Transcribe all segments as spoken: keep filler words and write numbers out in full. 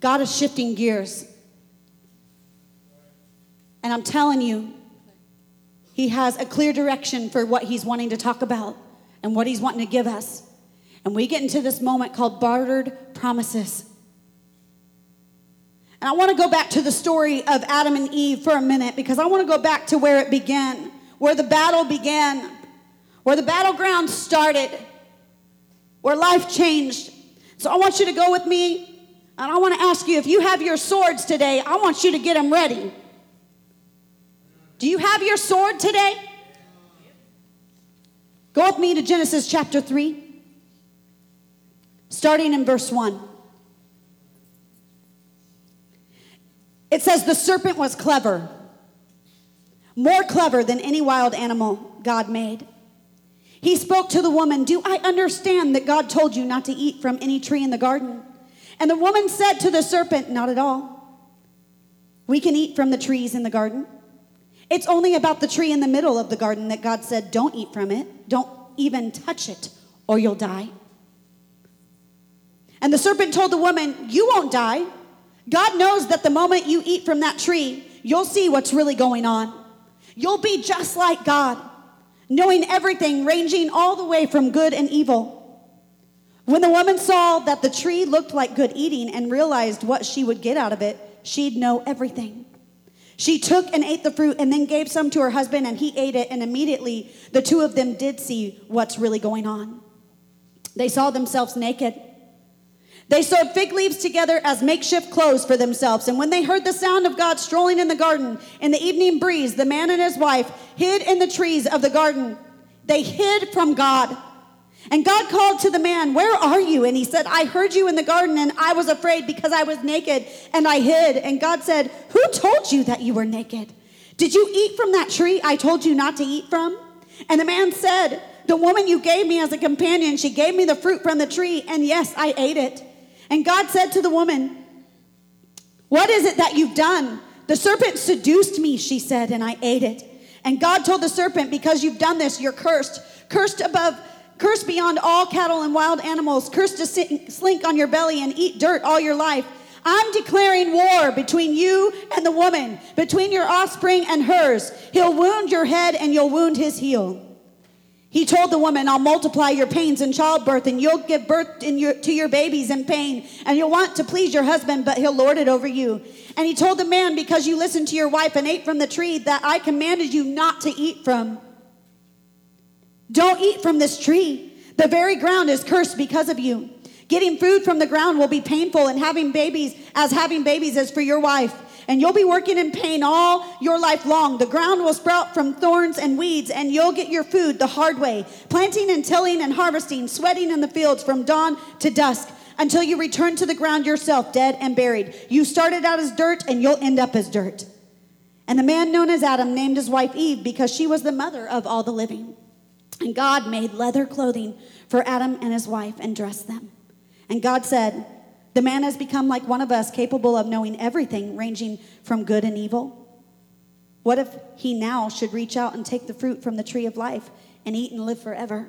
God is shifting gears. And I'm telling you, he has a clear direction for what he's wanting to talk about and what he's wanting to give us. And we get into this moment called bartered promises. And I want to go back to the story of Adam and Eve for a minute, because I want to go back to where it began, where the battle began, where the battleground started, where life changed. So I want you to go with me, and I want to ask you, if you have your swords today, I want you to get them ready. Do you have your sword today? Go with me to Genesis chapter three, starting in verse one. It says, the serpent was clever, more clever than any wild animal God made. He spoke to the woman, do I understand that God told you not to eat from any tree in the garden? And the woman said to the serpent, not at all. We can eat from the trees in the garden. It's only about the tree in the middle of the garden that God said, don't eat from it. Don't even touch it or you'll die. And the serpent told the woman, you won't die. God knows that the moment you eat from that tree, you'll see what's really going on. You'll be just like God, knowing everything, ranging all the way from good and evil. When the woman saw that the tree looked like good eating and realized what she would get out of it, she'd know everything. She took and ate the fruit and then gave some to her husband, and he ate it, and immediately the two of them did see what's really going on. They saw themselves naked. They sewed fig leaves together as makeshift clothes for themselves. And when they heard the sound of God strolling in the garden in the evening breeze, the man and his wife hid in the trees of the garden. They hid from God. And God called to the man, where are you? And he said, I heard you in the garden, and I was afraid because I was naked, and I hid. And God said, who told you that you were naked? Did you eat from that tree I told you not to eat from? And the man said, the woman you gave me as a companion, she gave me the fruit from the tree, and yes, I ate it. And God said to the woman, what is it that you've done? The serpent seduced me, she said, and I ate it. And God told the serpent, because you've done this, you're cursed. Cursed above, cursed beyond all cattle and wild animals. Cursed to sit, slink on your belly and eat dirt all your life. I'm declaring war between you and the woman, between your offspring and hers. He'll wound your head and you'll wound his heel. He told the woman, I'll multiply your pains in childbirth, and you'll give birth in your, to your babies in pain, and you'll want to please your husband, but he'll lord it over you. And he told the man, because you listened to your wife and ate from the tree that I commanded you not to eat from. Don't eat from this tree. The very ground is cursed because of you. Getting food from the ground will be painful, and having babies as having babies is for your wife. And you'll be working in pain all your life long. The ground will sprout from thorns and weeds, and you'll get your food the hard way. Planting and tilling and harvesting, sweating in the fields from dawn to dusk, until you return to the ground yourself, dead and buried. You started out as dirt, and you'll end up as dirt. And the man known as Adam named his wife Eve, because she was the mother of all the living. And God made leather clothing for Adam and his wife and dressed them. And God said, the man has become like one of us, capable of knowing everything, ranging from good and evil. What if he now should reach out and take the fruit from the tree of life and eat and live forever?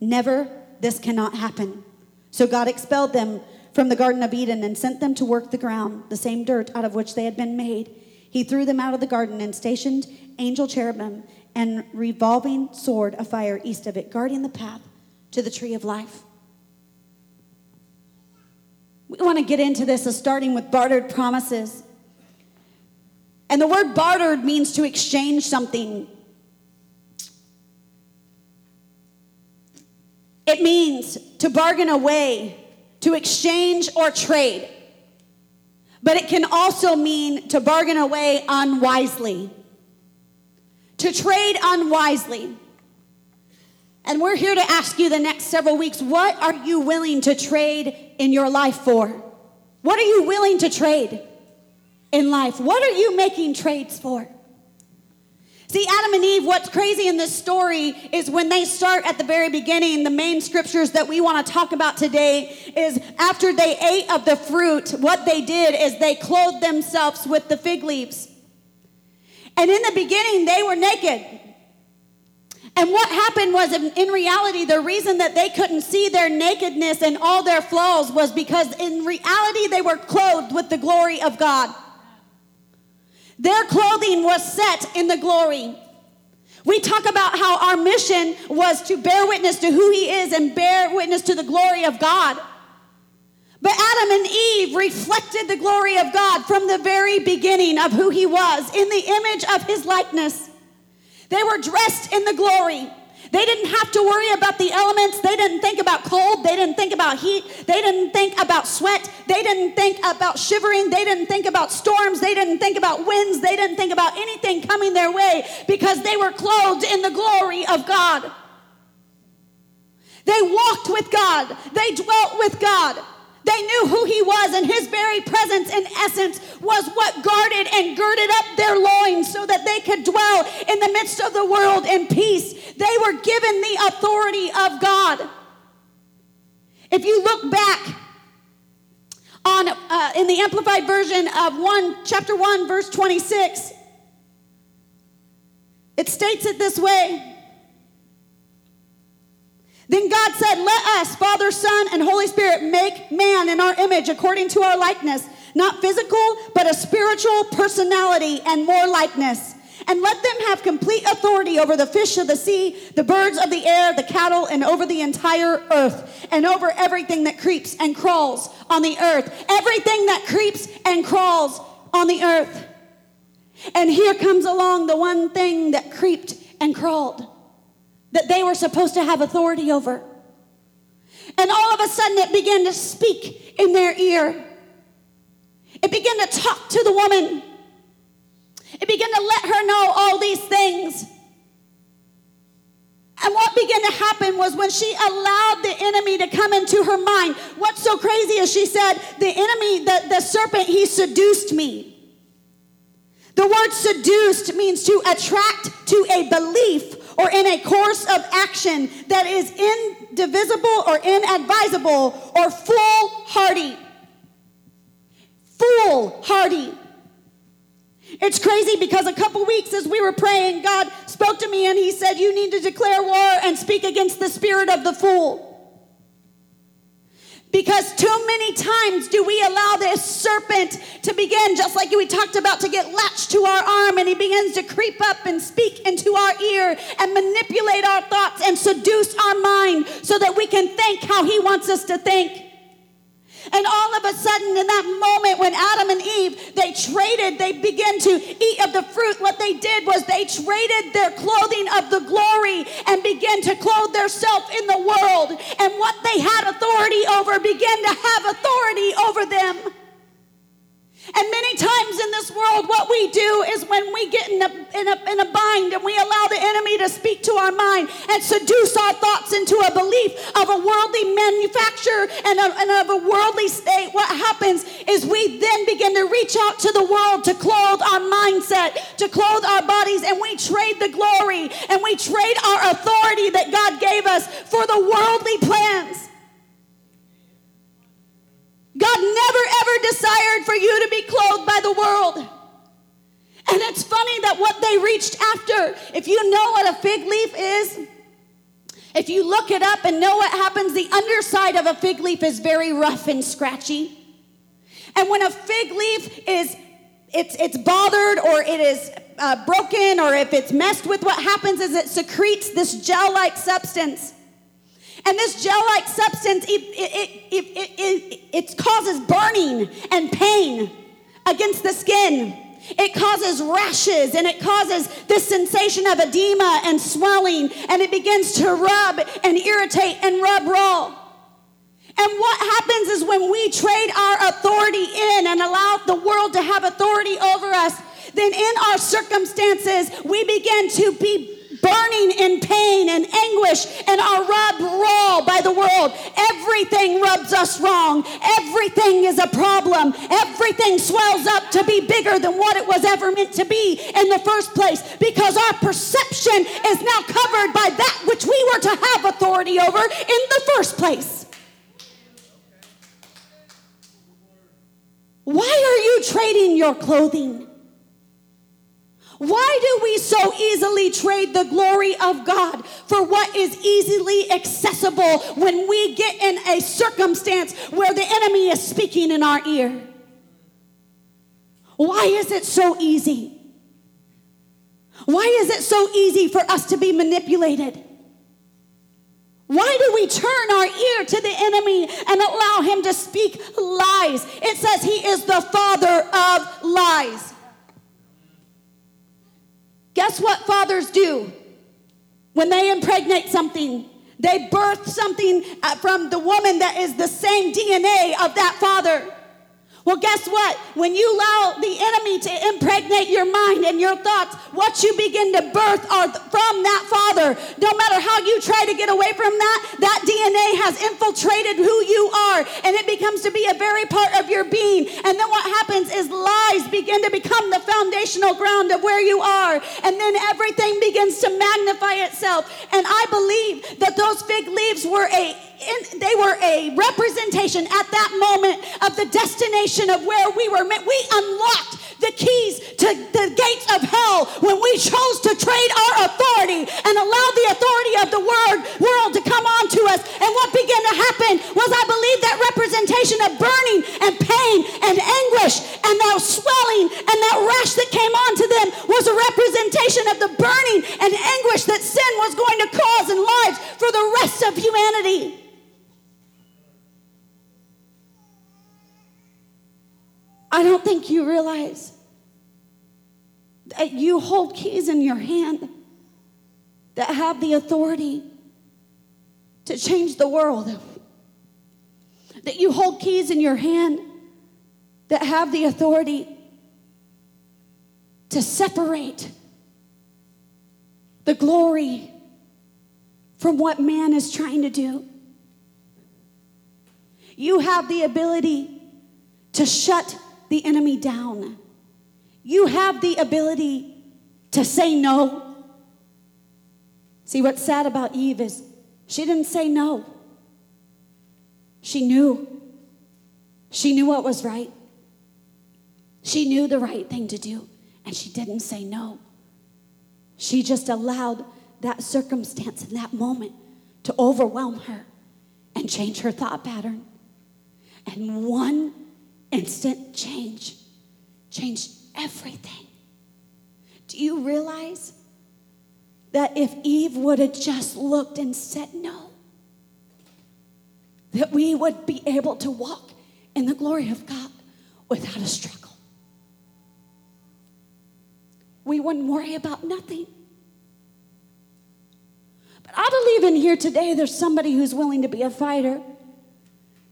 Never, this cannot happen. So God expelled them from the Garden of Eden and sent them to work the ground, the same dirt out of which they had been made. He threw them out of the garden and stationed angel cherubim and revolving sword of fire east of it, guarding the path to the tree of life. We want to get into this as starting with bartered promises. And the word bartered means to exchange something. It means to bargain away, to exchange or trade. But it can also mean to bargain away unwisely, to trade unwisely. And we're here to ask you the next several weeks, what are you willing to trade in your life for? What are you willing to trade in life? What are you making trades for? See, Adam and Eve, what's crazy in this story is when they start at the very beginning, the main scriptures that we want to talk about today is after they ate of the fruit, what they did is they clothed themselves with the fig leaves. And in the beginning, they were naked. And what happened was, in reality, the reason that they couldn't see their nakedness and all their flaws was because in reality they were clothed with the glory of God. Their clothing was set in the glory. We talk about how our mission was to bear witness to who he is and bear witness to the glory of God. But Adam and Eve reflected the glory of God from the very beginning of who he was, in the image of his likeness. They were dressed in the glory. They didn't have to worry about the elements. They didn't think about cold. They didn't think about heat. They didn't think about sweat. They didn't think about shivering. They didn't think about storms. They didn't think about winds. They didn't think about anything coming their way, because they were clothed in the glory of God. They walked with God. They dwelt with God. They knew who he was, and his very presence and essence was what guarded and girded up their loins so that they could dwell in the midst of the world in peace. They were given the authority of God. If you look back on uh, in the Amplified Version of one, chapter one, verse twenty-six, it states it this way. Then God said, let us, Father, Son, and Holy Spirit, make man in our image according to our likeness, not physical, but a spiritual personality and more likeness. And let them have complete authority over the fish of the sea, the birds of the air, the cattle, and over the entire earth, and over everything that creeps and crawls on the earth. Everything that creeps and crawls on the earth. And here comes along the one thing that creeped and crawled that they were supposed to have authority over. And all of a sudden it began to speak in their ear. It began to talk to the woman. It began to let her know all these things. And what began to happen was, when she allowed the enemy to come into her mind, what's so crazy is she said, the enemy, the, the serpent, he seduced me. The word seduced means to attract to a belief or in a course of action that is indivisible or inadvisable or foolhardy. Foolhardy. It's crazy, because a couple weeks as we were praying, God spoke to me and he said, you need to declare war and speak against the spirit of the fool. Because too many times do we allow this serpent to begin, just like we talked about, to get latched to our arm, and he begins to creep up and speak into our ear and manipulate our thoughts and seduce our mind so that we can think how he wants us to think. And all of a sudden, in that moment when Adam and Eve, they traded, they began to eat of the fruit. What they did was they traded their clothing of the glory and began to clothe themselves in the world. And what they had authority over began to have authority over them. And many times in this world, what we do is, when we get in a, in a, in a bind and we allow the enemy to speak to our mind and seduce our thoughts into a belief of a worldly manufacture and, a, and of a worldly state, what happens is we then begin to reach out to the world to clothe our mindset, to clothe our bodies, and we trade the glory and we trade our authority that God gave us for the worldly plans. God never, ever desired for you to be clothed by the world. And it's funny that what they reached after, if you know what a fig leaf is, if you look it up and know what happens, the underside of a fig leaf is very rough and scratchy. And when a fig leaf is, it's, it's bothered, or it is uh, broken, or if it's messed with, what happens is it secretes this gel-like substance. And this gel-like substance, it, it, it, it, it, it causes burning and pain against the skin. It causes rashes, and it causes this sensation of edema and swelling, and it begins to rub and irritate and rub raw. And what happens is, when we trade our authority in and allow the world to have authority over us, then in our circumstances, we begin to be burning in pain and anguish, and are rubbed raw by the world. Everything rubs us wrong. Everything is a problem. Everything swells up to be bigger than what it was ever meant to be in the first place, because our perception is now covered by that which we were to have authority over in the first place. Why are you trading your clothing? Why do we so easily trade the glory of God for what is easily accessible when we get in a circumstance where the enemy is speaking in our ear? Why is it so easy? Why is it so easy for us to be manipulated? Why do we turn our ear to the enemy and allow him to speak lies? It says he is the father of lies. Guess what fathers do when they impregnate something? They birth something from the woman that is the same D N A of that father. Well, guess what? When you allow the enemy to impregnate your mind and your thoughts, what you begin to birth are from that father. No matter how you try to get away from that, that D N A has infiltrated who you are, and it becomes to be a very part of your being. And then what happens is lies begin to become the foundational ground of where you are, and then everything begins to magnify itself. And I believe that those fig leaves were a In, they were a representation at that moment of the destination of where we were meant. We unlocked the keys to the gates of hell when we chose to trade our authority and allow the authority of the word, world to come on to us. And what began to happen was, I believe, that representation of burning and pain and anguish and that swelling and that rash that came onto them was a representation of the burning and anguish that sin was going to cause in lives for the rest of humanity. I don't think you realize that you hold keys in your hand that have the authority to change the world. That you hold keys in your hand that have the authority to separate the glory from what man is trying to do. You have the ability to shut the enemy down. You have the ability to say no. See, what's sad about Eve is she didn't say no. She knew. She knew what was right. She knew the right thing to do, and she didn't say no. She just allowed that circumstance in that moment to overwhelm her and change her thought pattern. And one instant change, change everything. Do you realize that if Eve would have just looked and said no, that we would be able to walk in the glory of God without a struggle? We wouldn't worry about nothing. But I believe in here today there's somebody who's willing to be a fighter,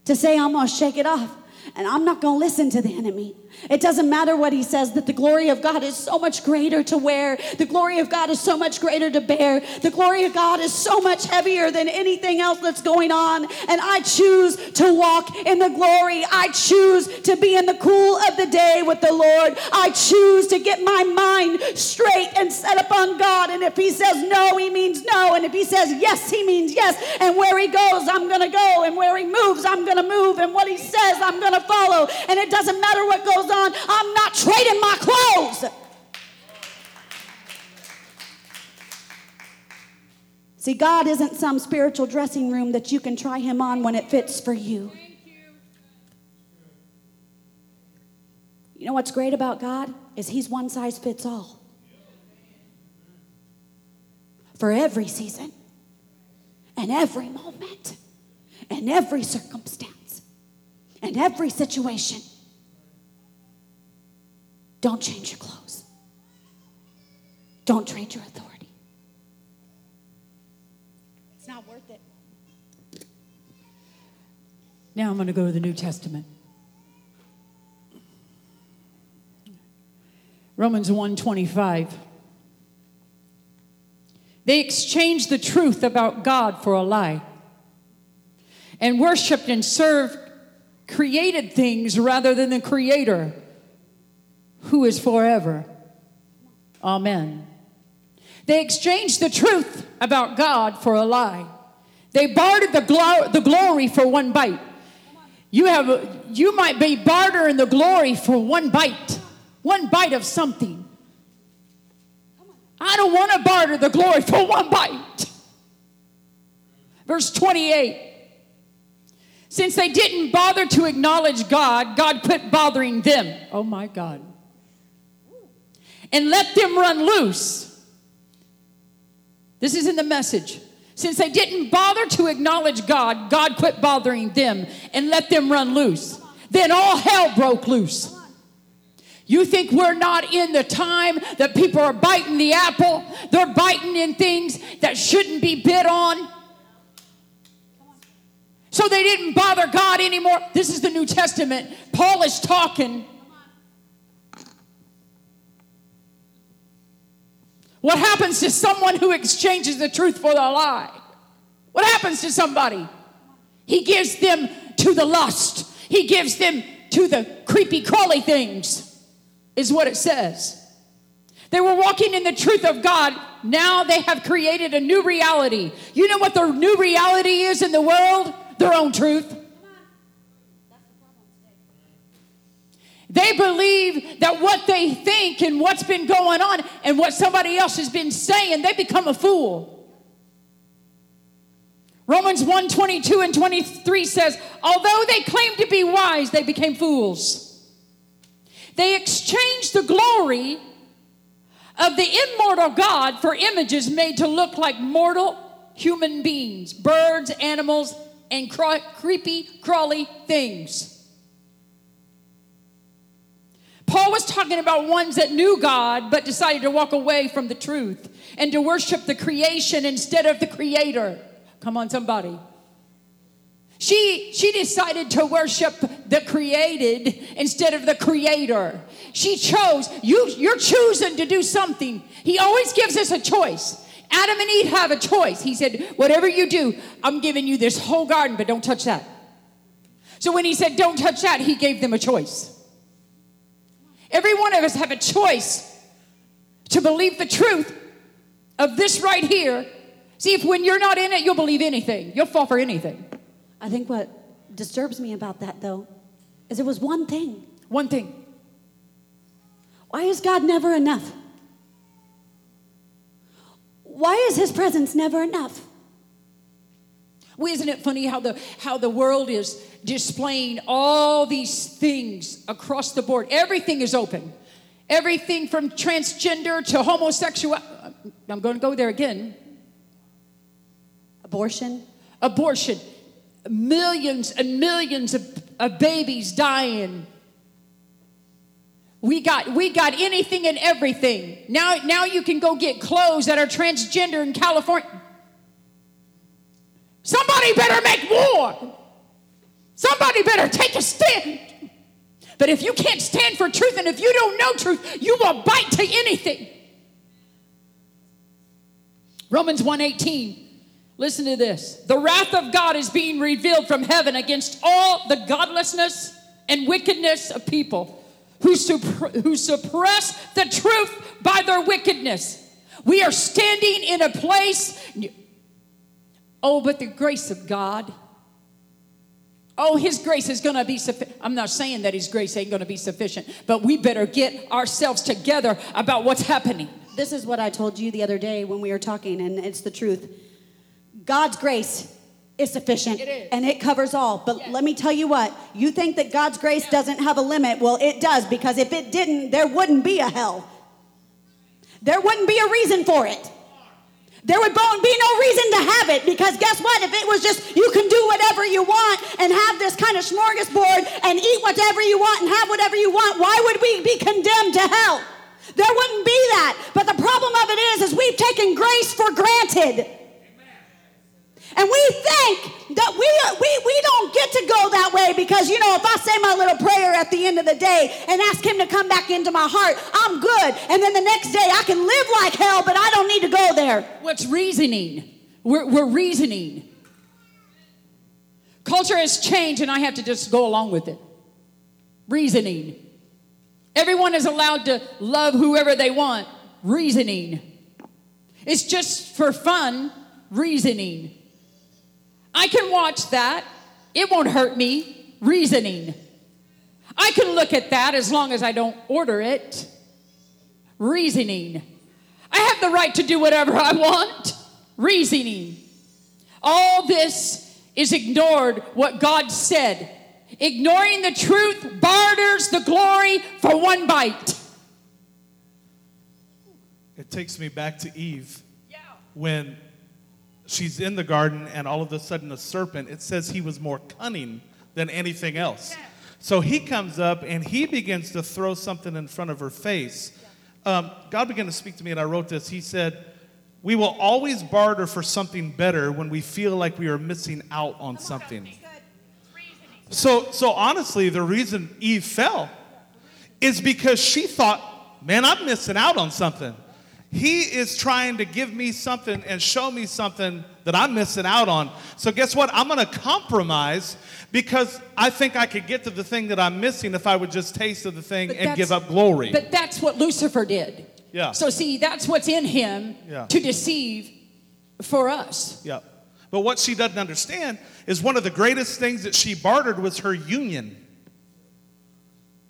to say, I'm going to shake it off. And I'm not going to listen to the enemy. It doesn't matter what he says, that the glory of God is so much greater to wear. The glory of God is so much greater to bear. The glory of God is so much heavier than anything else that's going on. And I choose to walk in the glory. I choose to be in the cool of the day with the Lord. I choose to get my mind straight and set upon God. And if he says no, he means no. And if he says yes, he means yes. And where he goes, I'm going to go. And where he moves, I'm going to move. And what he says, I'm going to follow. And it doesn't matter what goes on. I'm not trading my clothes. See, God isn't some spiritual dressing room that you can try him on when it fits for you. You know what's great about God is he's one size fits all. For every season and every moment and every circumstance and every situation. Don't change your clothes. Don't trade your authority. It's not worth it. Now I'm going to go to the New Testament. Romans one twenty-five. They exchanged the truth about God for a lie and worshiped and served created things rather than the Creator, who is forever. Amen. They exchanged the truth about God for a lie. They bartered the, glo- the glory for one bite. You have, a, you might be bartering the glory for one bite. One bite of something. I don't want to barter the glory for one bite. Verse twenty-eight. Since they didn't bother to acknowledge God, God quit bothering them. Oh my God. And let them run loose. This is in the Message. Since they didn't bother to acknowledge God, God quit bothering them and let them run loose. Then all hell broke loose. You think we're not in the time that people are biting the apple? They're biting in things that shouldn't be bit on. So they didn't bother God anymore. This is the New Testament. Paul is talking. What happens to someone who exchanges the truth for the lie? What happens to somebody? He gives them to the lust. He gives them to the creepy crawly things, is what it says. They were walking in the truth of God. Now they have created a new reality. You know what the new reality is in the world? Their own truth. They believe that what they think and what's been going on and what somebody else has been saying, they become a fool. Romans one, twenty-two and twenty-three says, although they claimed to be wise, they became fools. They exchanged the glory of the immortal God for images made to look like mortal human beings, birds, animals, and cro- creepy, crawly things. Paul was talking about ones that knew God but decided to walk away from the truth and to worship the creation instead of the Creator. Come on, somebody. She, she decided to worship the created instead of the Creator. She chose. You, you're choosing to do something. He always gives us a choice. Adam and Eve have a choice. He said, whatever you do, I'm giving you this whole garden, but don't touch that. So when he said, don't touch that, he gave them a choice. Every one of us have a choice to believe the truth of this right here. See, if when you're not in it, you'll believe anything. You'll fall for anything. I think what disturbs me about that, though, is it was one thing. One thing. Why is God never enough? Why is his presence never enough? Well, isn't it funny how the how the world is displaying all these things across the board? Everything is open. Everything from transgender to homosexual. I'm going to go there again. Abortion. Abortion. Millions and millions of, of babies dying. We got we got anything and everything. Now, now you can go get clothes that are transgender in California. Somebody better make war. Somebody better take a stand. But if you can't stand for truth and if you don't know truth, you will bite to anything. Romans one eighteen. Listen to this. The wrath of God is being revealed from heaven against all the godlessness and wickedness of people who, supp- who suppress the truth by their wickedness. We are standing in a place... Oh, but the grace of God. Oh, his grace is going to be sufficient. I'm not saying that his grace ain't going to be sufficient, but we better get ourselves together about what's happening. This is what I told you the other day when we were talking, and it's the truth. God's grace is sufficient, it is. And it covers all. But yes. Let me tell you what. You think that God's grace yeah. doesn't have a limit? Well, it does, because if it didn't, there wouldn't be a hell. There wouldn't be a reason for it. There would be no reason to have it, because guess what? If it was just you can do whatever you want and have this kind of smorgasbord and eat whatever you want and have whatever you want, why would we be condemned to hell? There wouldn't be that. But the problem of it is, is we've taken grace for granted. And we think that we, we we don't get to go that way because, you know, if I say my little prayer at the end of the day and ask him to come back into my heart, I'm good. And then the next day I can live like hell, but I don't need to go there. What's reasoning? We're, we're reasoning. Culture has changed, and I have to just go along with it. Reasoning. Everyone is allowed to love whoever they want. Reasoning. It's just for fun. Reasoning. I can watch that. It won't hurt me. Reasoning. I can look at that as long as I don't order it. Reasoning. I have the right to do whatever I want. Reasoning. All this is ignored what God said. Ignoring the truth barters the glory for one bite. It takes me back to Eve. Yeah. When she's in the garden and all of a sudden a serpent, it says he was more cunning than anything else. Yeah. So he comes up and he begins to throw something in front of her face. Yeah. Um, God began to speak to me and I wrote this. He said, we will always barter for something better when we feel like we are missing out on something. So, so honestly, the reason Eve fell is because she thought, man, I'm missing out on something. He is trying to give me something and show me something that I'm missing out on. So guess what? I'm going to compromise because I think I could get to the thing that I'm missing if I would just taste of the thing but and give up glory. But that's what Lucifer did. Yeah. So see, that's what's in him yeah. to deceive for us. Yeah. But what she doesn't understand is one of the greatest things that she bartered was her union.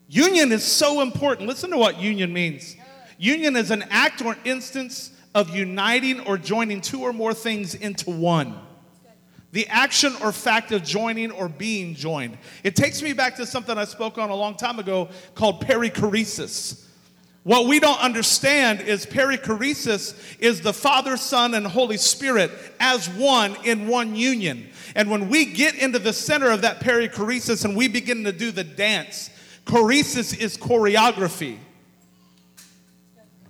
Union is so important. Listen to what union means. Union is an act or instance of uniting or joining two or more things into one. The action or fact of joining or being joined. It takes me back to something I spoke on a long time ago called perichoresis. What we don't understand is perichoresis is the Father, Son, and Holy Spirit as one in one union. And when we get into the center of that perichoresis and we begin to do the dance, choresis is choreography.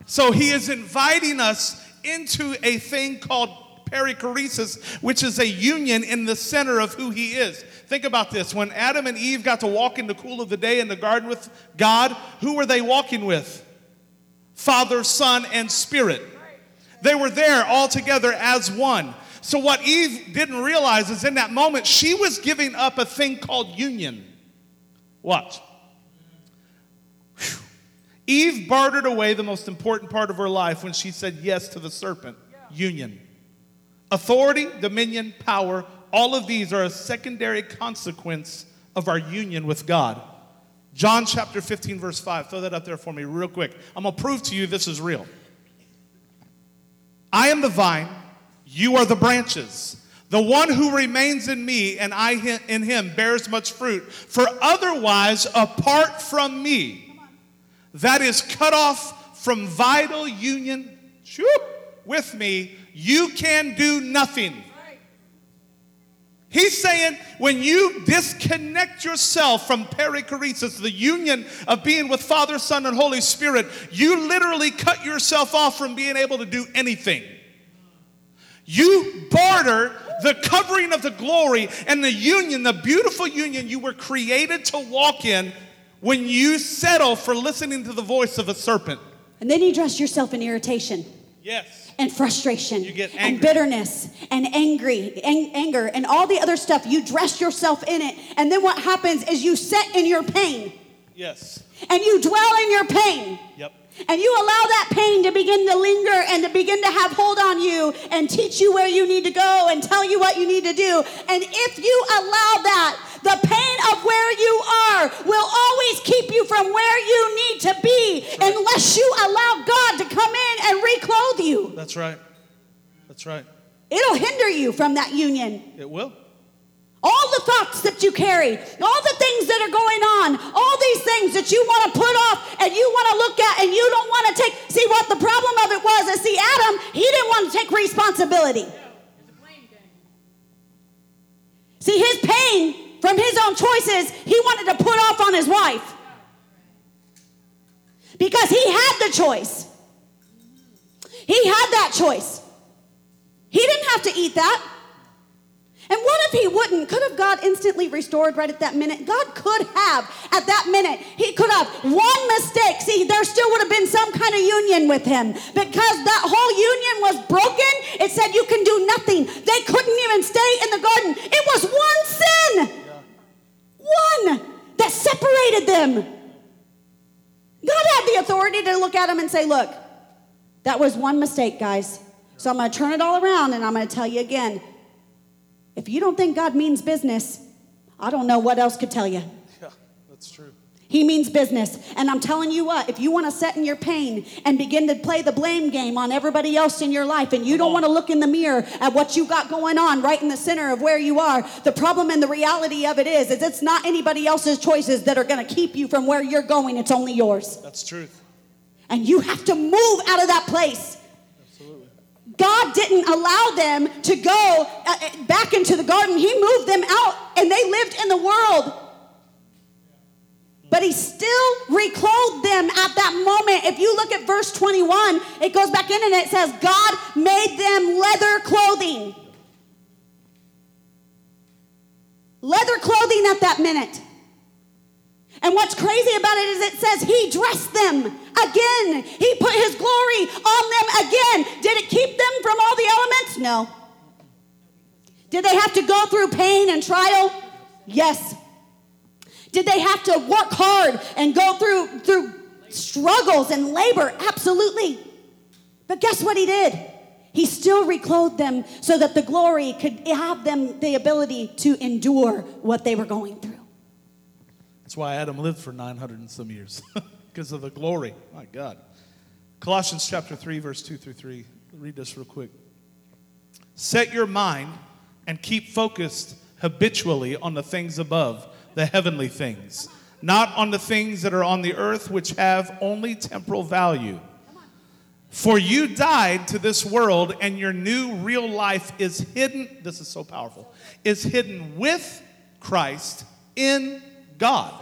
So he is inviting us into a thing called perichoresis, which is a union in the center of who he is. Think about this. When Adam and Eve got to walk in the cool of the day in the garden with God, who were they walking with? Father, Son, and Spirit. They were there all together as one. So what Eve didn't realize is in that moment, she was giving up a thing called union. Watch. Whew. Eve bartered away the most important part of her life when she said yes to the serpent. Yeah. Union. Authority, dominion, power, all of these are a secondary consequence of our union with God. John chapter fifteen, verse five. Throw that up there for me real quick. I'm going to prove to you this is real. I am the vine. You are the branches. The one who remains in me and I in him bears much fruit. For otherwise, apart from me, that is cut off from vital union with me, you can do nothing. He's saying when you disconnect yourself from perichoresis, the union of being with Father, Son, and Holy Spirit, you literally cut yourself off from being able to do anything. You barter the covering of the glory and the union, the beautiful union you were created to walk in when you settle for listening to the voice of a serpent. And then you dress yourself in irritation. Yes. And frustration, you get angry. And bitterness, and angry, ang- anger, and all the other stuff. You dress yourself in it, and then what happens is you sit in your pain. Yes. And you dwell in your pain. Yep. And you allow that pain to begin to linger and to begin to have hold on you and teach you where you need to go and tell you what you need to do. And if you allow that, the pain of where you are will always keep you from where you need to be unless you allow God to come in and reclothe you. That's right. That's right. It'll hinder you from that union. It will. All the thoughts that you carry, all the things that are going on, all these things that you want to put off and you want to look at and you don't want to take. See, what the problem of it was is, see, Adam, he didn't want to take responsibility. It's a blame game. See, his pain from his own choices, he wanted to put off on his wife because he had the choice. He had that choice. He didn't have to eat that. And what if he wouldn't? Could have God instantly restored right at that minute? God could have at that minute. He could have. One mistake. See, there still would have been some kind of union with him. Because that whole union was broken, it said you can do nothing. They couldn't even stay in the garden. It was one sin. Yeah. One that separated them. God had the authority to look at him and say, look, that was one mistake, guys. So I'm going to turn it all around and I'm going to tell you again. If you don't think God means business, I don't know what else could tell you. Yeah, that's true. He means business. And I'm telling you what, if you want to sit in your pain and begin to play the blame game on everybody else in your life, and you don't want to look in the mirror at what you got going on right in the center of where you are, the problem and the reality of it is, is it's not anybody else's choices that are going to keep you from where you're going. It's only yours. That's truth. And you have to move out of that place. God didn't allow them to go back into the garden. He moved them out, and they lived in the world. But he still reclothed them at that moment. If you look at verse twenty-one, it goes back in and it says, God made them leather clothing. Leather clothing at that minute. And what's crazy about it is it says he dressed them again. He put his glory on them again. Did it keep them from all the elements? No. Did they have to go through pain and trial? Yes. Did they have to work hard and go through, through struggles and labor? Absolutely. But guess what he did? He still reclothed them so that the glory could have them the ability to endure what they were going through. That's why Adam lived for nine hundred and some years, because of the glory. My God. Colossians chapter three, verse two through three. Read this real quick. Set your mind and keep focused habitually on the things above, the heavenly things, not on the things that are on the earth, which have only temporal value. For you died to this world, and your new real life is hidden. This is so powerful. Is hidden with Christ in God.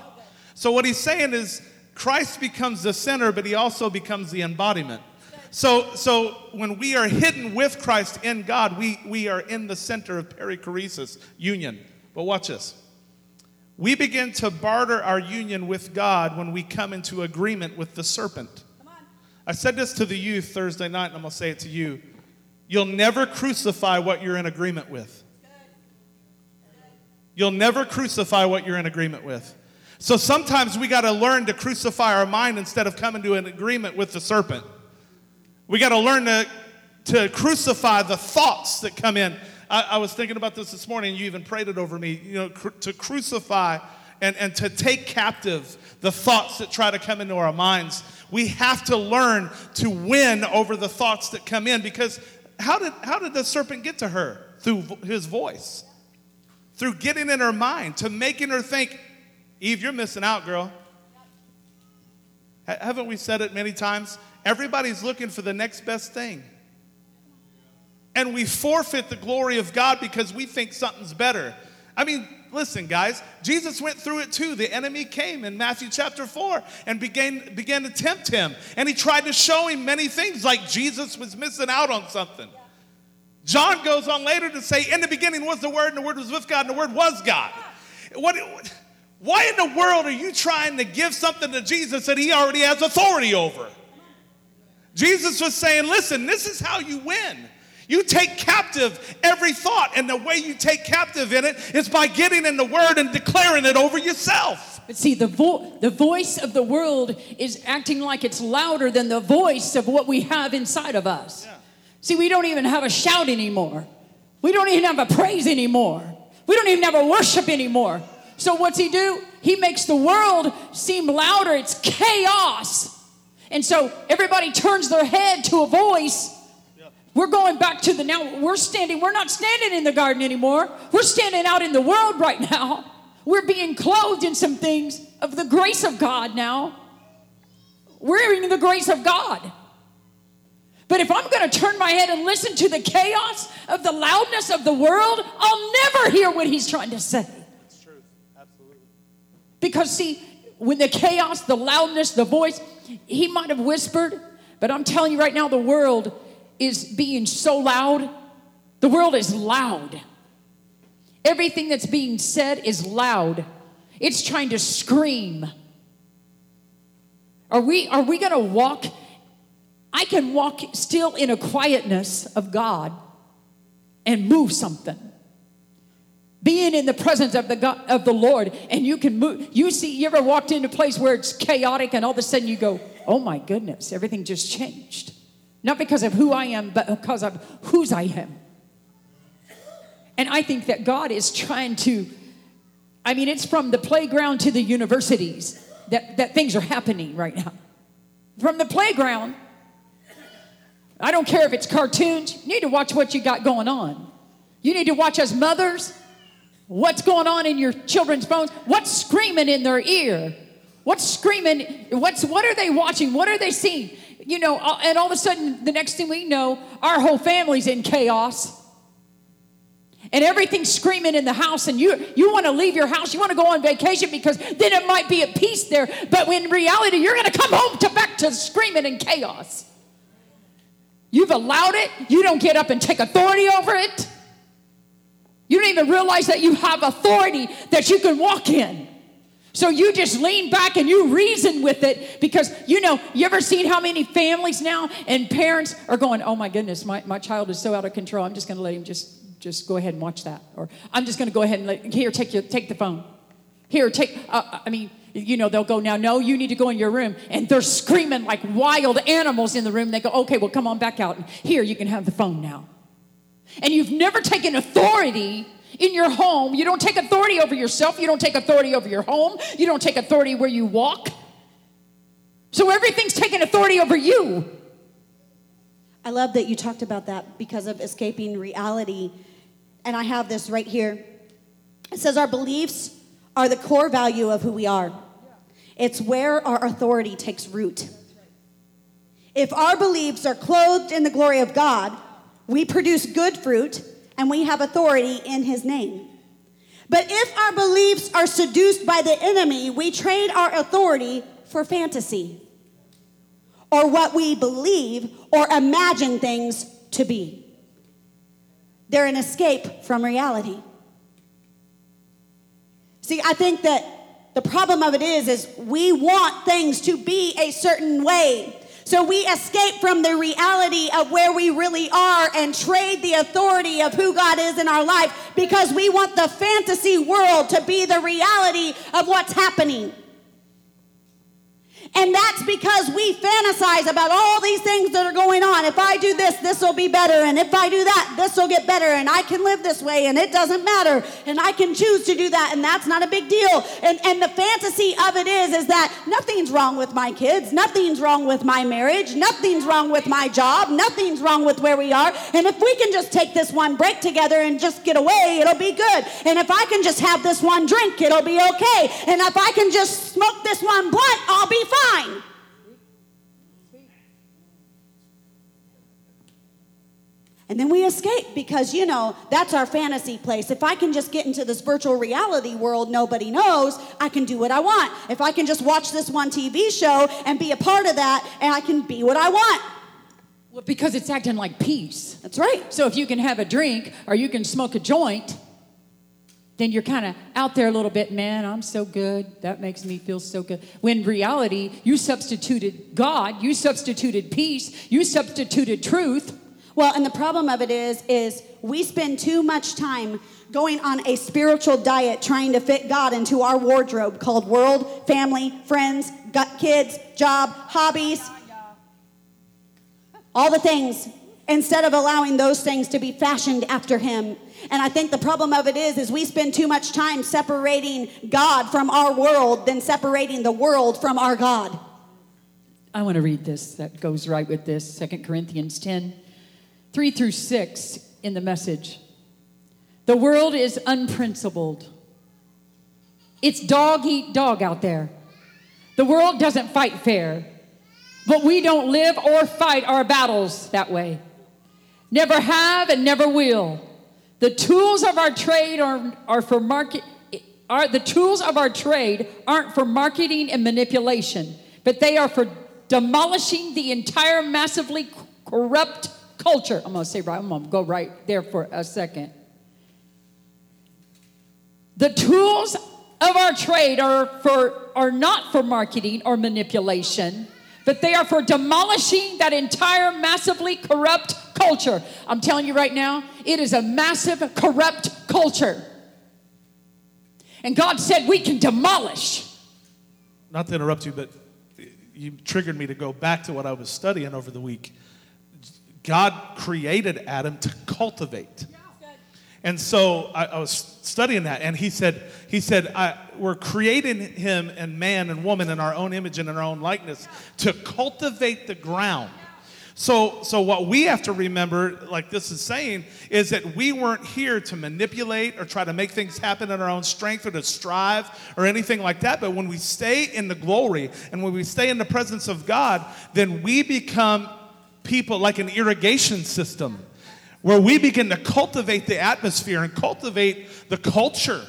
So what he's saying is Christ becomes the center, but he also becomes the embodiment. So so when we are hidden with Christ in God, we, we are in the center of perichoresis, union. But watch this. We begin to barter our union with God when we come into agreement with the serpent. I said this to the youth Thursday night, and I'm going to say it to you. You'll never crucify what you're in agreement with. You'll never crucify what you're in agreement with. So sometimes we got to learn to crucify our mind instead of coming to an agreement with the serpent. We got to learn to, to crucify the thoughts that come in. I, I was thinking about this this morning. You even prayed it over me. You know, cr- to crucify and, and to take captive the thoughts that try to come into our minds. We have to learn to win over the thoughts that come in, because how did how did the serpent get to her? Through vo- his voice. Through getting in her mind, to making her think, Eve, you're missing out, girl. H- haven't we said it many times? Everybody's looking for the next best thing. And we forfeit the glory of God because we think something's better. I mean, listen, guys, Jesus went through it too. The enemy came in Matthew chapter four and began, began to tempt him. And he tried to show him many things, like Jesus was missing out on something. John goes on later to say, in the beginning was the Word, and the Word was with God, and the Word was God. What? Why in the world are you trying to give something to Jesus that he already has authority over? Jesus was saying, listen, this is how you win. You take captive every thought, and the way you take captive in it is by getting in the Word and declaring it over yourself. But see, the, vo- the voice of the world is acting like it's louder than the voice of what we have inside of us. Yeah. See, we don't even have a shout anymore. We don't even have a praise anymore. We don't even have a worship anymore. So what's he do? He makes the world seem louder. It's chaos. And so everybody turns their head to a voice. Yep. We're going back to the now. We're standing. We're not standing in the garden anymore. We're standing out in the world right now. We're being clothed in some things of the grace of God now. We're in the grace of God. But if I'm going to turn my head and listen to the chaos of the loudness of the world, I'll never hear what he's trying to say. That's true. Absolutely. Because, see, when the chaos, the loudness, the voice, he might have whispered, but I'm telling you right now, the world is being so loud. The world is loud. Everything that's being said is loud. It's trying to scream. Are we, are we going to walk? I can walk still in a quietness of God and move something. Being in the presence of the God, of the Lord, and you can move. You see, you ever walked into a place where it's chaotic, and all of a sudden you go, oh my goodness, everything just changed. Not because of who I am, but because of whose I am. And I think that God is trying to, I mean, it's from the playground to the universities. that, that things are happening right now. From the playground, I don't care if it's cartoons, you need to watch what you got going on. You need to watch as mothers, what's going on in your children's phones, what's screaming in their ear, what's screaming, what's what are they watching, what are they seeing? You know, and all of a sudden, the next thing we know, our whole family's in chaos. And everything's screaming in the house, and you you want to leave your house. You want to go on vacation because then it might be at peace there. But in reality, you're going to come home to back to screaming and chaos. You've allowed it. You don't get up and take authority over it. You don't even realize that you have authority that you can walk in. So you just lean back and you reason with it because, you know, you ever seen how many families now and parents are going, oh, my goodness, my, my child is so out of control. I'm just going to let him just... Just go ahead and watch that. Or I'm just going to go ahead and let, here, take your, take the phone. Here, take, uh, I mean, you know, they'll go now, no, you need to go in your room. And they're screaming like wild animals in the room. They go, okay, well, come on back out. And here, you can have the phone now. And you've never taken authority in your home. You don't take authority over yourself. You don't take authority over your home. You don't take authority where you walk. So everything's taking authority over you. I love that you talked about that because of escaping reality. And I have this right here. It says our beliefs are the core value of who we are. It's where our authority takes root. If our beliefs are clothed in the glory of God, we produce good fruit and we have authority in his name. But if our beliefs are seduced by the enemy, we trade our authority for fantasy or what we believe or imagine things to be. They're an escape from reality. See, I think that the problem of it is, is we want things to be a certain way. So we escape from the reality of where we really are and trade the authority of who God is in our life because we want the fantasy world to be the reality of what's happening. And that's because we fantasize about all these things that are going on. If I do this, this will be better. And if I do that, this will get better. And I can live this way. And it doesn't matter. And I can choose to do that. And that's not a big deal. And and the fantasy of it is, is that nothing's wrong with my kids. Nothing's wrong with my marriage. Nothing's wrong with my job. Nothing's wrong with where we are. And if we can just take this one break together and just get away, it'll be good. And if I can just have this one drink, it'll be okay. And if I can just smoke this one blunt, I'll be fine. Fine. And then we escape because, you know, that's our fantasy place. If I can just get into this virtual reality world nobody knows, I can do what I want. If I can just watch this one T V show and be a part of that, and I can be what I want. Well, because it's acting like peace. That's right. So if you can have a drink or you can smoke a joint, then you're kind of out there a little bit, man, I'm so good. That makes me feel so good. When reality, you substituted God, you substituted peace, you substituted truth. Well, and the problem of it is, is we spend too much time going on a spiritual diet trying to fit God into our wardrobe called world, family, friends, got kids, job, hobbies, all the things, instead of allowing those things to be fashioned after him. And I think the problem of it is, is we spend too much time separating God from our world than separating the world from our God. I want to read this. That goes right with this. Second Corinthians ten, three through six in the Message. The world is unprincipled. It's dog eat dog out there. The world doesn't fight fair. But we don't live or fight our battles that way. Never have and never will. The tools of our trade are, are for market. Are the tools of our trade aren't for marketing and manipulation, but they are for demolishing the entire massively corrupt culture. I'm going to say right. I'm going to go right there for a second. The tools of our trade are for are not for marketing or manipulation, but they are for demolishing that entire massively corrupt culture. I'm telling you right now, it is a massive, corrupt culture. And God said we can demolish. Not to interrupt you, but you triggered me to go back to what I was studying over the week. God created Adam to cultivate. And so I, I was studying that, and he said, he said, I, we're creating him and man and woman in our own image and in our own likeness to cultivate the ground. So, so what we have to remember, like this is saying, is that we weren't here to manipulate or try to make things happen in our own strength or to strive or anything like that. But when we stay in the glory and when we stay in the presence of God, then we become people like an irrigation system where we begin to cultivate the atmosphere and cultivate the culture.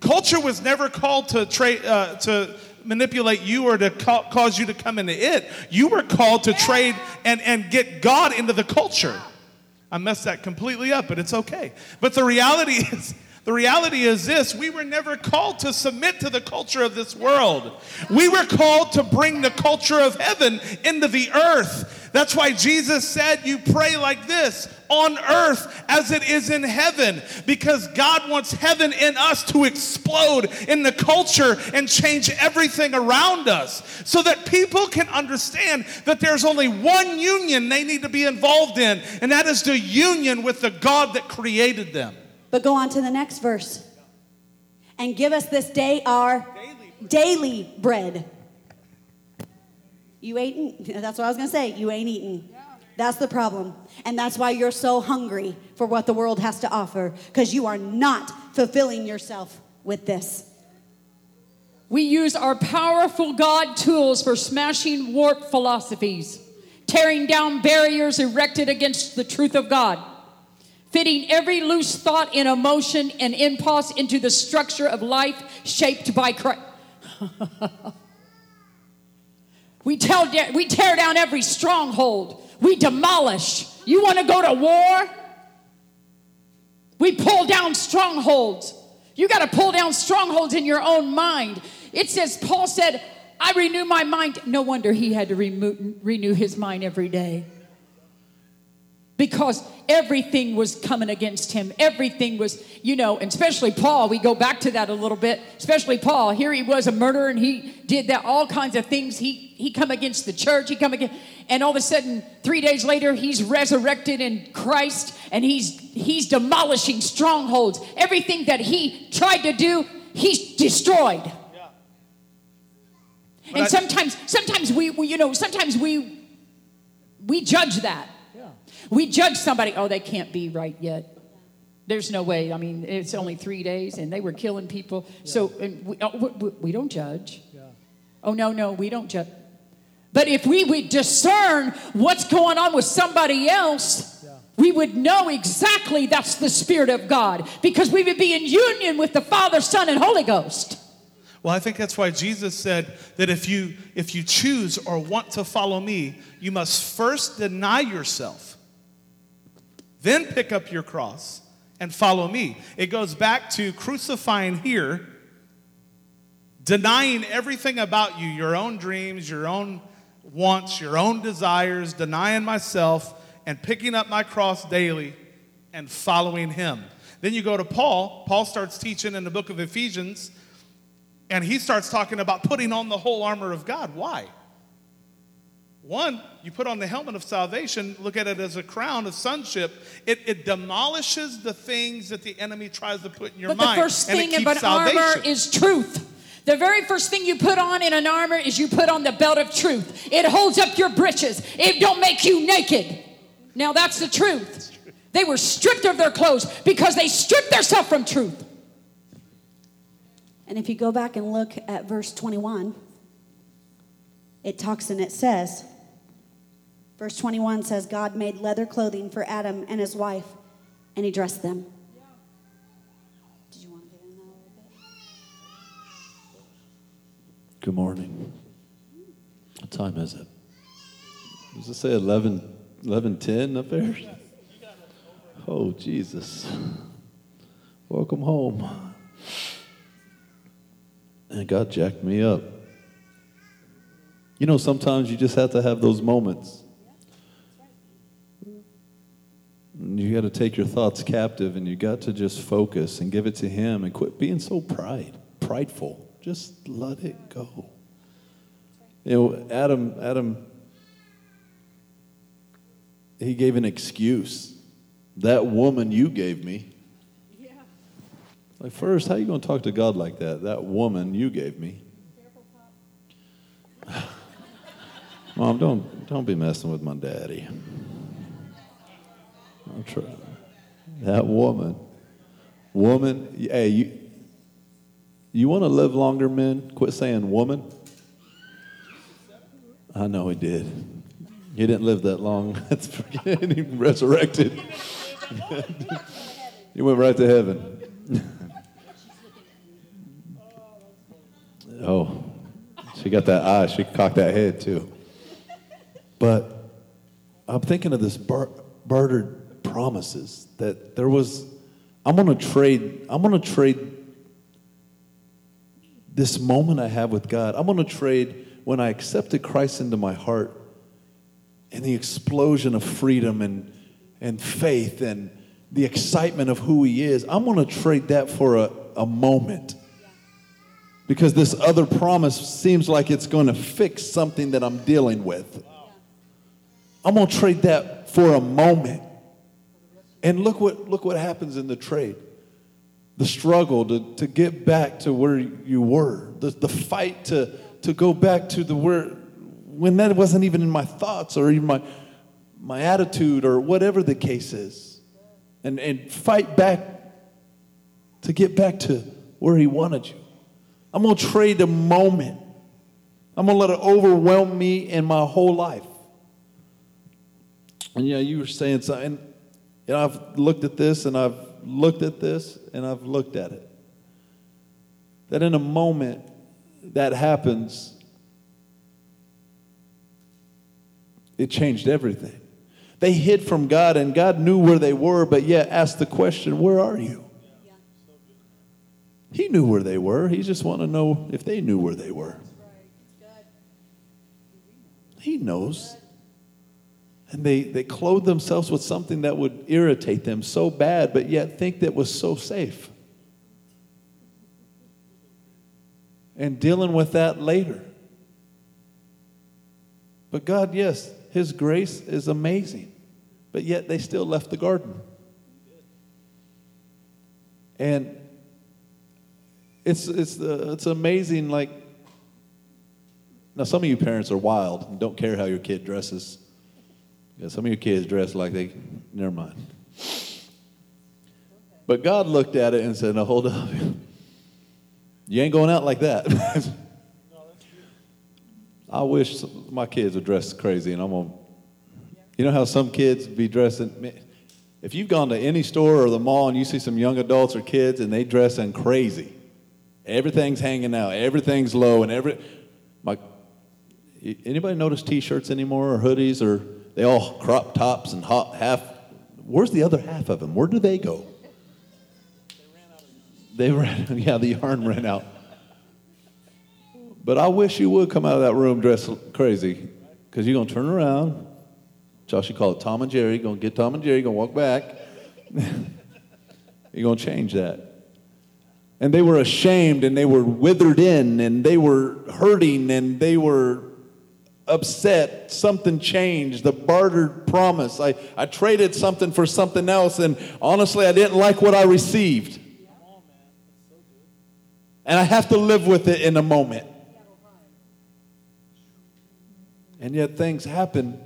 Culture was never called to trade, uh, to manipulate you or to ca- cause you to come into it. You were called to yeah. trade and, and get God into the culture. I messed that completely up, but it's okay. But the reality is, the reality is this, we were never called to submit to the culture of this world. We were called to bring the culture of heaven into the earth. That's why Jesus said, you pray like this, on earth as it is in heaven, because God wants heaven in us to explode in the culture and change everything around us so that people can understand that there's only one union they need to be involved in, and that is the union with the God that created them. But go on to the next verse. And give us this day our daily bread. You ain't eating. That's what I was going to say. You ain't eating. That's the problem. And that's why you're so hungry for what the world has to offer, because you are not fulfilling yourself with this. We use our powerful God tools for smashing warped philosophies, tearing down barriers erected against the truth of God, fitting every loose thought and emotion and impulse into the structure of life shaped by Christ. we, tell, we tear down every stronghold. We demolish. You want to go to war? We pull down strongholds. You got to pull down strongholds in your own mind. It says, Paul said, I renew my mind. No wonder he had to remo- renew his mind every day, because everything was coming against him. Everything was, you know, and especially Paul, we go back to that a little bit, especially Paul. Here he was a murderer, and he did that, all kinds of things. He he come against the church, he come against, and all of a sudden, three days later, he's resurrected in Christ, and he's he's demolishing strongholds. Everything that he tried to do, he's destroyed. Yeah. And I, sometimes, sometimes we, we, you know, sometimes we we judge that. We judge somebody, oh, they can't be right yet. There's no way. I mean, it's only three days, and they were killing people. Yeah. So and we, oh, we, we don't judge. Yeah. Oh, no, no, we don't judge. But if we would discern what's going on with somebody else, yeah. we would know exactly that's the Spirit of God, because we would be in union with the Father, Son, and Holy Ghost. Well, I think that's why Jesus said that if you if you choose or want to follow me, you must first deny yourself. Then pick up your cross and follow me. It goes back to crucifying here, denying everything about you, your own dreams, your own wants, your own desires, denying myself, and picking up my cross daily and following him. Then you go to Paul. Paul starts teaching in the book of Ephesians, and he starts talking about putting on the whole armor of God. Why? One, you put on the helmet of salvation, look at it as a crown of sonship. It, it demolishes the things that the enemy tries to put in your but mind. But the first thing about salvation. Armor is truth. The very first thing you put on in an armor is you put on the belt of truth. It holds up your britches. It don't make you naked. Now that's the truth. They were stripped of their clothes because they stripped themselves from truth. And if you go back and look at verse twenty-one, it talks and it says... Verse twenty-one says, God made leather clothing for Adam and his wife, and he dressed them. Yeah. Did you want to get in that a little bit? Good morning. What time is it? Does it say eleven ten up there? Oh, Jesus. Welcome home. And God jacked me up. You know, sometimes you just have to have those moments. You got to take your thoughts captive, and you got to just focus and give it to him and quit being so pride, prideful. Just let it go. You know, Adam, Adam, he gave an excuse. That woman you gave me. Yeah. Like, first, how are you going to talk to God like that? That woman you gave me. Mom, don't don't be messing with my daddy. I'm trying. That woman, woman, hey, you you want to live longer, men? Quit saying woman. I know he did. He didn't live that long. That's freaking. He resurrected. He went right to heaven. Oh, she got that eye. She cocked that head too. But I'm thinking of this bar- bartered promises that there was. I'm gonna trade. I'm gonna trade this moment I have with God. I'm gonna trade when I accepted Christ into my heart, and the explosion of freedom and and faith and the excitement of who He is. I'm gonna trade that for a, a moment. Because this other promise seems like it's going to fix something that I'm dealing with. I'm going to trade that for a moment. And look what look what happens in the trade. The struggle to, to get back to where you were. The, the fight to, to go back to the where, when that wasn't even in my thoughts or even my, my attitude or whatever the case is. And, and fight back to get back to where He wanted you. I'm going to trade a moment. I'm going to let it overwhelm me and my whole life. And, yeah, you were saying something. And I've looked at this, and I've looked at this, and I've looked at it. That in a moment that happens, it changed everything. They hid from God, and God knew where they were, but yet asked the question, where are you? He knew where they were. He just wanted to know if they knew where they were. He knows. And they, they clothed themselves with something that would irritate them so bad, but yet think that was so safe. And dealing with that later. But God, yes, His grace is amazing. But yet they still left the garden. And It's it's uh, it's amazing. Like, now some of you parents are wild and don't care how your kid dresses. Yeah, some of your kids dress like they never mind. But God looked at it and said, "No, hold up. You ain't going out like that." I wish my kids would dress crazy, and I'm gonna. You know how some kids be dressing. If you've gone to any store or the mall and you see some young adults or kids and they dressing crazy. Everything's hanging out. Everything's low, and every my. Anybody notice T-shirts anymore or hoodies or they all crop tops and hot half? Where's the other half of them? Where do they go? They ran out. Of yarn. They ran. Yeah, the yarn ran out. But I wish you would come out of that room dressed crazy, because you're gonna turn around. Josh, you call it Tom and Jerry. You're gonna get Tom and Jerry. You're gonna walk back. You're gonna change that. And they were ashamed, and they were withered in, and they were hurting, and they were upset. Something changed. The bartered promise. I, I traded something for something else, and honestly, I didn't like what I received. And I have to live with it in a moment. And yet things happen.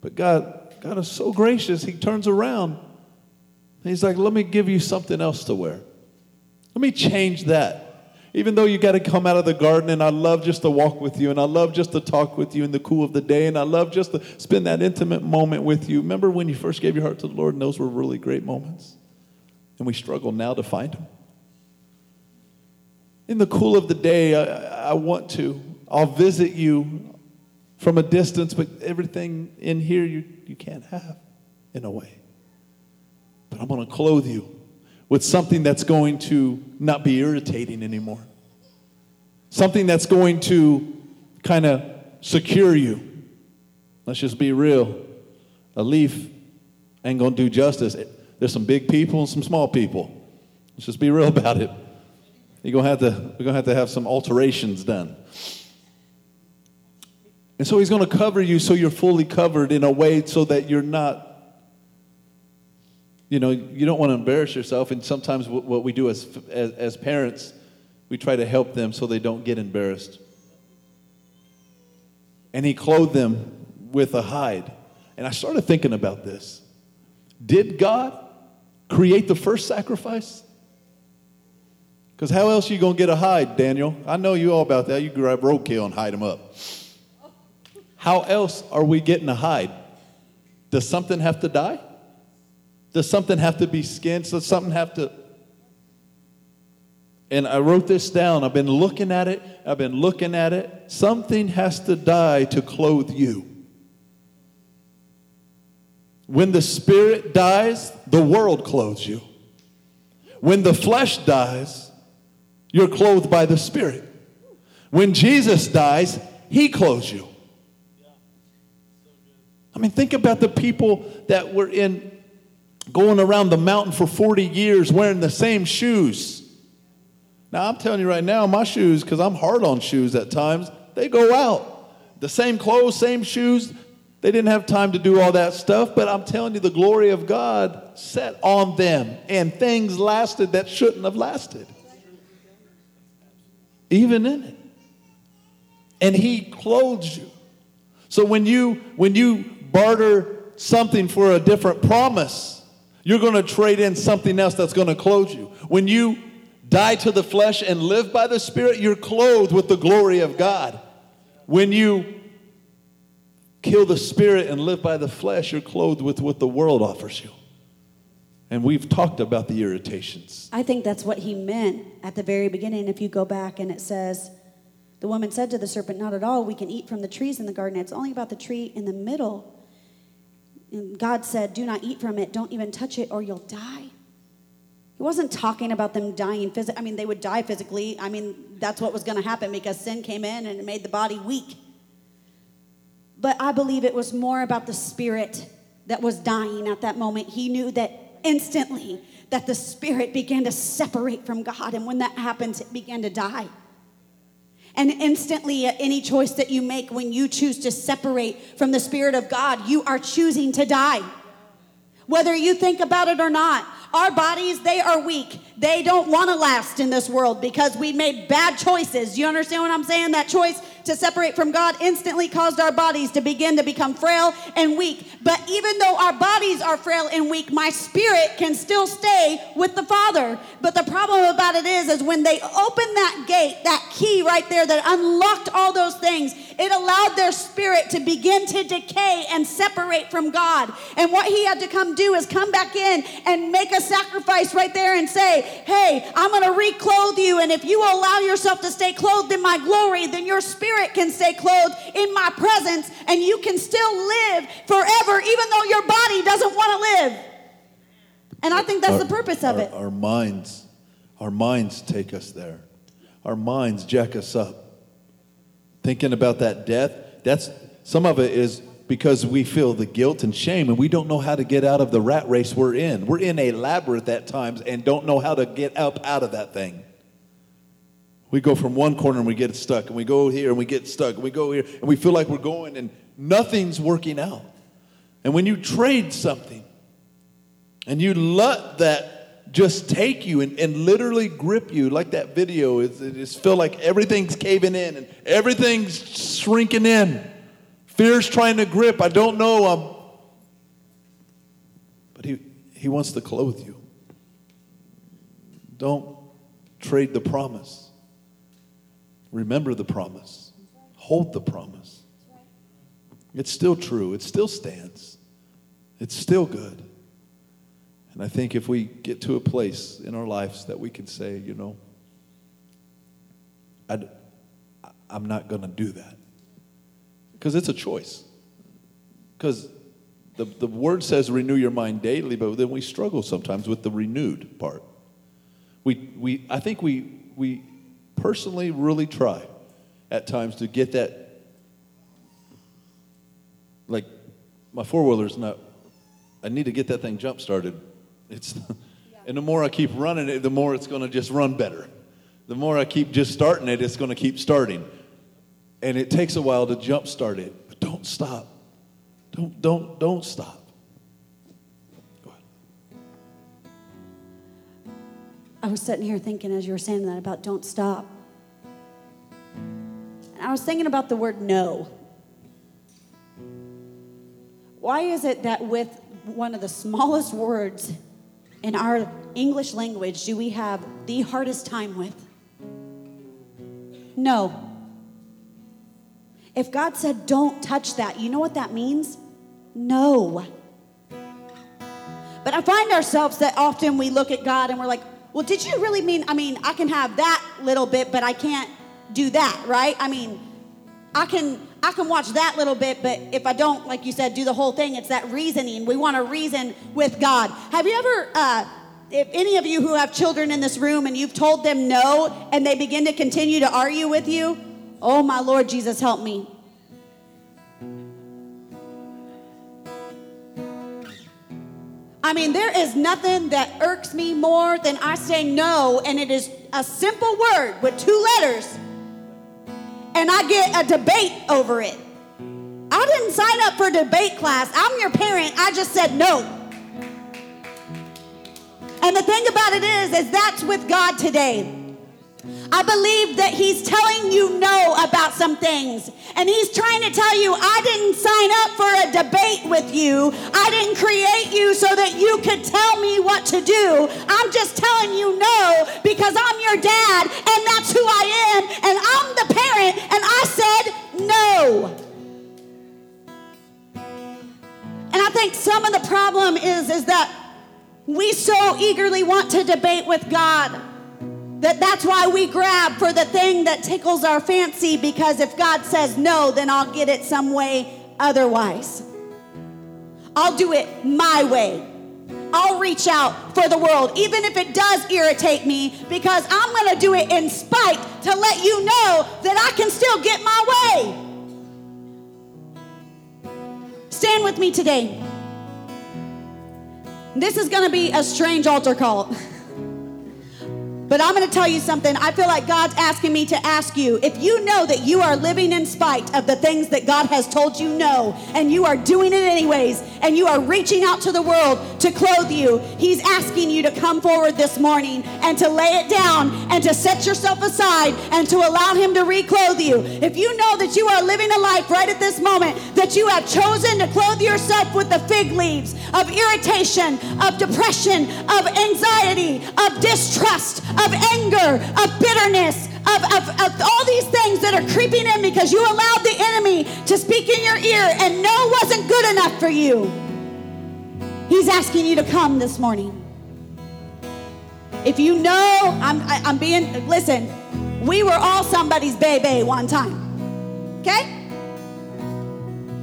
But God, God is so gracious. He turns around, and He's like, let me give you something else to wear. Let me change that. Even though you got to come out of the garden, and I love just to walk with you, and I love just to talk with you in the cool of the day, and I love just to spend that intimate moment with you. Remember when you first gave your heart to the Lord, and those were really great moments? And we struggle now to find them. In the cool of the day, I, I want to. I'll visit you from a distance, but everything in here you, you can't have in a way. But I'm going to clothe you with something that's going to not be irritating anymore. Something that's going to kind of secure you. Let's just be real. A leaf ain't going to do justice. There's some big people and some small people. Let's just be real about it. You're going to have to, we're going to have to have some alterations done. And so He's going to cover you so you're fully covered in a way so that you're not you know, you don't want to embarrass yourself. And sometimes what we do as, as as parents, we try to help them so they don't get embarrassed. And he clothed them with a hide. And I started thinking about this. Did God create the first sacrifice? Because how else are you going to get a hide, Daniel? I know you all about that. You grab roadkill and hide them up. How else are we getting a hide? Does something have to die? Does something have to be skinned? Does something have to... And I wrote this down. I've been looking at it. I've been looking at it. Something has to die to clothe you. When the spirit dies, the world clothes you. When the flesh dies, you're clothed by the spirit. When Jesus dies, he clothes you. I mean, think about the people that were in going around the mountain for forty years wearing the same shoes. Now, I'm telling you right now, my shoes, because I'm hard on shoes at times, they go out. The same clothes, same shoes. They didn't have time to do all that stuff, but I'm telling you, the glory of God set on them, and things lasted that shouldn't have lasted, even in it. And he clothes you. So when you when you barter something for a different promise, you're going to trade in something else that's going to clothe you. When you die to the flesh and live by the Spirit, you're clothed with the glory of God. When you kill the Spirit and live by the flesh, you're clothed with what the world offers you. And we've talked about the irritations. I think that's what he meant at the very beginning. If you go back and it says, the woman said to the serpent, not at all, we can eat from the trees in the garden. It's only about the tree in the middle. And God said, do not eat from it. Don't even touch it or you'll die. He wasn't talking about them dying physically. I mean, they would die physically. I mean, that's what was going to happen because sin came in and it made the body weak. But I believe it was more about the spirit that was dying at that moment. He knew that instantly that the spirit began to separate from God. And when that happens, it began to die. And instantly, any choice that you make when you choose to separate from the Spirit of God, you are choosing to die. Whether you think about it or not, our bodies, they are weak. They don't want to last in this world because we made bad choices. You understand what I'm saying? That choice to separate from God instantly caused our bodies to begin to become frail and weak. But even though our bodies are frail and weak, my spirit can still stay with the Father. But the problem about it is, is when they opened that gate, that key right there that unlocked all those things, it allowed their spirit to begin to decay and separate from God. And what he had to come do is come back in and make a sacrifice right there and say, hey, I'm going to reclothe you. And if you allow yourself to stay clothed in my glory, then your spirit can stay clothed in my presence and you can still live forever, even though your body doesn't want to live. And I think that's our, the purpose of our, it. Our minds, our minds take us there. Our minds jack us up. Thinking about that death, that's some of it is because we feel the guilt and shame and we don't know how to get out of the rat race we're in. We're in a labyrinth at times and don't know how to get up out of that thing. We go from one corner and we get stuck, and we go here and we get stuck, and we go here and we feel like we're going and nothing's working out. And when you trade something and you let that just take you and, and literally grip you like that video, it, it just feel like everything's caving in and everything's shrinking in. Fear's trying to grip. I don't know. I'm... But he, he wants to clothe you. Don't trade the promise. Remember the promise. Hold the promise. It's still true. It still stands. It's still good. And I think if we get to a place in our lives that we can say, you know, I'd, I'm not going to do that. Because it's a choice. Because the, the word says renew your mind daily, but then we struggle sometimes with the renewed part. We we I think we we personally really try at times to get that. Like my four-wheeler's not, I need to get that thing jump started. It's yeah. And the more I keep running it, the more it's going to just run better. The more I keep just starting it, it's going to keep starting. And it takes a while to jumpstart it, but don't stop. Don't, don't, don't stop. Go ahead. I was sitting here thinking as you were saying that about don't stop. And I was thinking about the word no. Why is it that with one of the smallest words in our English language do we have the hardest time with? No. If God said, don't touch that, you know what that means? No. But I find ourselves that often we look at God and we're like, well, did you really mean, I mean, I can have that little bit, but I can't do that, right? I mean, I can I can watch that little bit, but if I don't, like you said, do the whole thing, it's that reasoning. We want to reason with God. Have you ever, uh, if any of you who have children in this room and you've told them no, and they begin to continue to argue with you, oh, my Lord Jesus, help me. I mean, there is nothing that irks me more than I say no, and it is a simple word with two letters, and I get a debate over it. I didn't sign up for a debate class. I'm your parent. I just said no. And the thing about it is, is that's with God today. I believe that he's telling you no about some things. And he's trying to tell you, I didn't sign up for a debate with you. I didn't create you so that you could tell me what to do. I'm just telling you no because I'm your dad and that's who I am. And I'm the parent and I said no. And I think some of the problem is, is that we so eagerly want to debate with God. That that's why we grab for the thing that tickles our fancy, because if God says no, then I'll get it some way otherwise. I'll do it my way. I'll reach out for the world, even if it does irritate me, because I'm going to do it in spite to let you know that I can still get my way. Stand with me today. This is going to be a strange altar call. But I'm going to tell you something. I feel like God's asking me to ask you, if you know that you are living in spite of the things that God has told you no, and you are doing it anyways, and you are reaching out to the world to clothe you, he's asking you to come forward this morning and to lay it down and to set yourself aside and to allow him to reclothe you. If you know that you are living a life right at this moment that you have chosen to clothe yourself with the fig leaves of irritation, of depression, of anxiety, of distrust, of anger, of bitterness, of, of, of all these things that are creeping in because you allowed the enemy to speak in your ear and no wasn't good enough for you. He's asking you to come this morning. If you know, I'm, I, I'm being, listen, we were all somebody's baby one time, okay?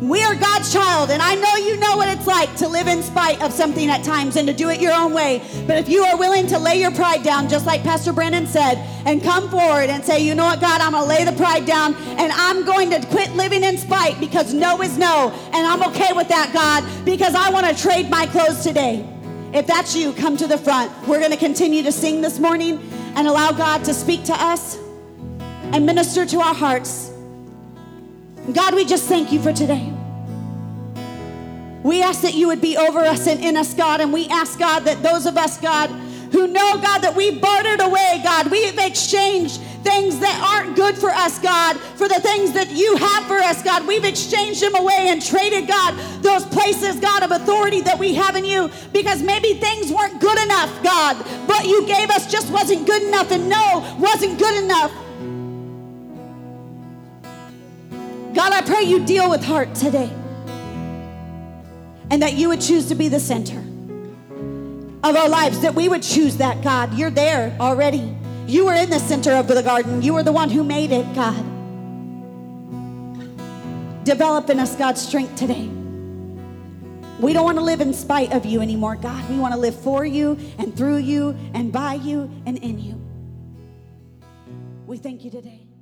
We are God's child, and I know you know what it's like to live in spite of something at times and to do it your own way. But if you are willing to lay your pride down, just like Pastor Brandon said, and come forward and say, you know what, God, I'm going to lay the pride down, and I'm going to quit living in spite because no is no, and I'm okay with that, God, because I want to trade my clothes today. If that's you, come to the front. We're going to continue to sing this morning and allow God to speak to us and minister to our hearts. God, we just thank you for today. We ask that you would be over us and in us, God, and we ask, God, that those of us, God, who know, God, that we've bartered away, God, we've exchanged things that aren't good for us, God, for the things that you have for us, God. We've exchanged them away and traded, God, those places, God, of authority that we have in you, because maybe things weren't good enough, God, but you gave us just wasn't good enough, and no wasn't good enough. God, I pray you deal with heart today and that you would choose to be the center of our lives, that we would choose that, God. You're there already. You were in the center of the garden. You were the one who made it, God. Develop in us, God, strength today. We don't want to live in spite of you anymore, God. We want to live for you and through you and by you and in you. We thank you today.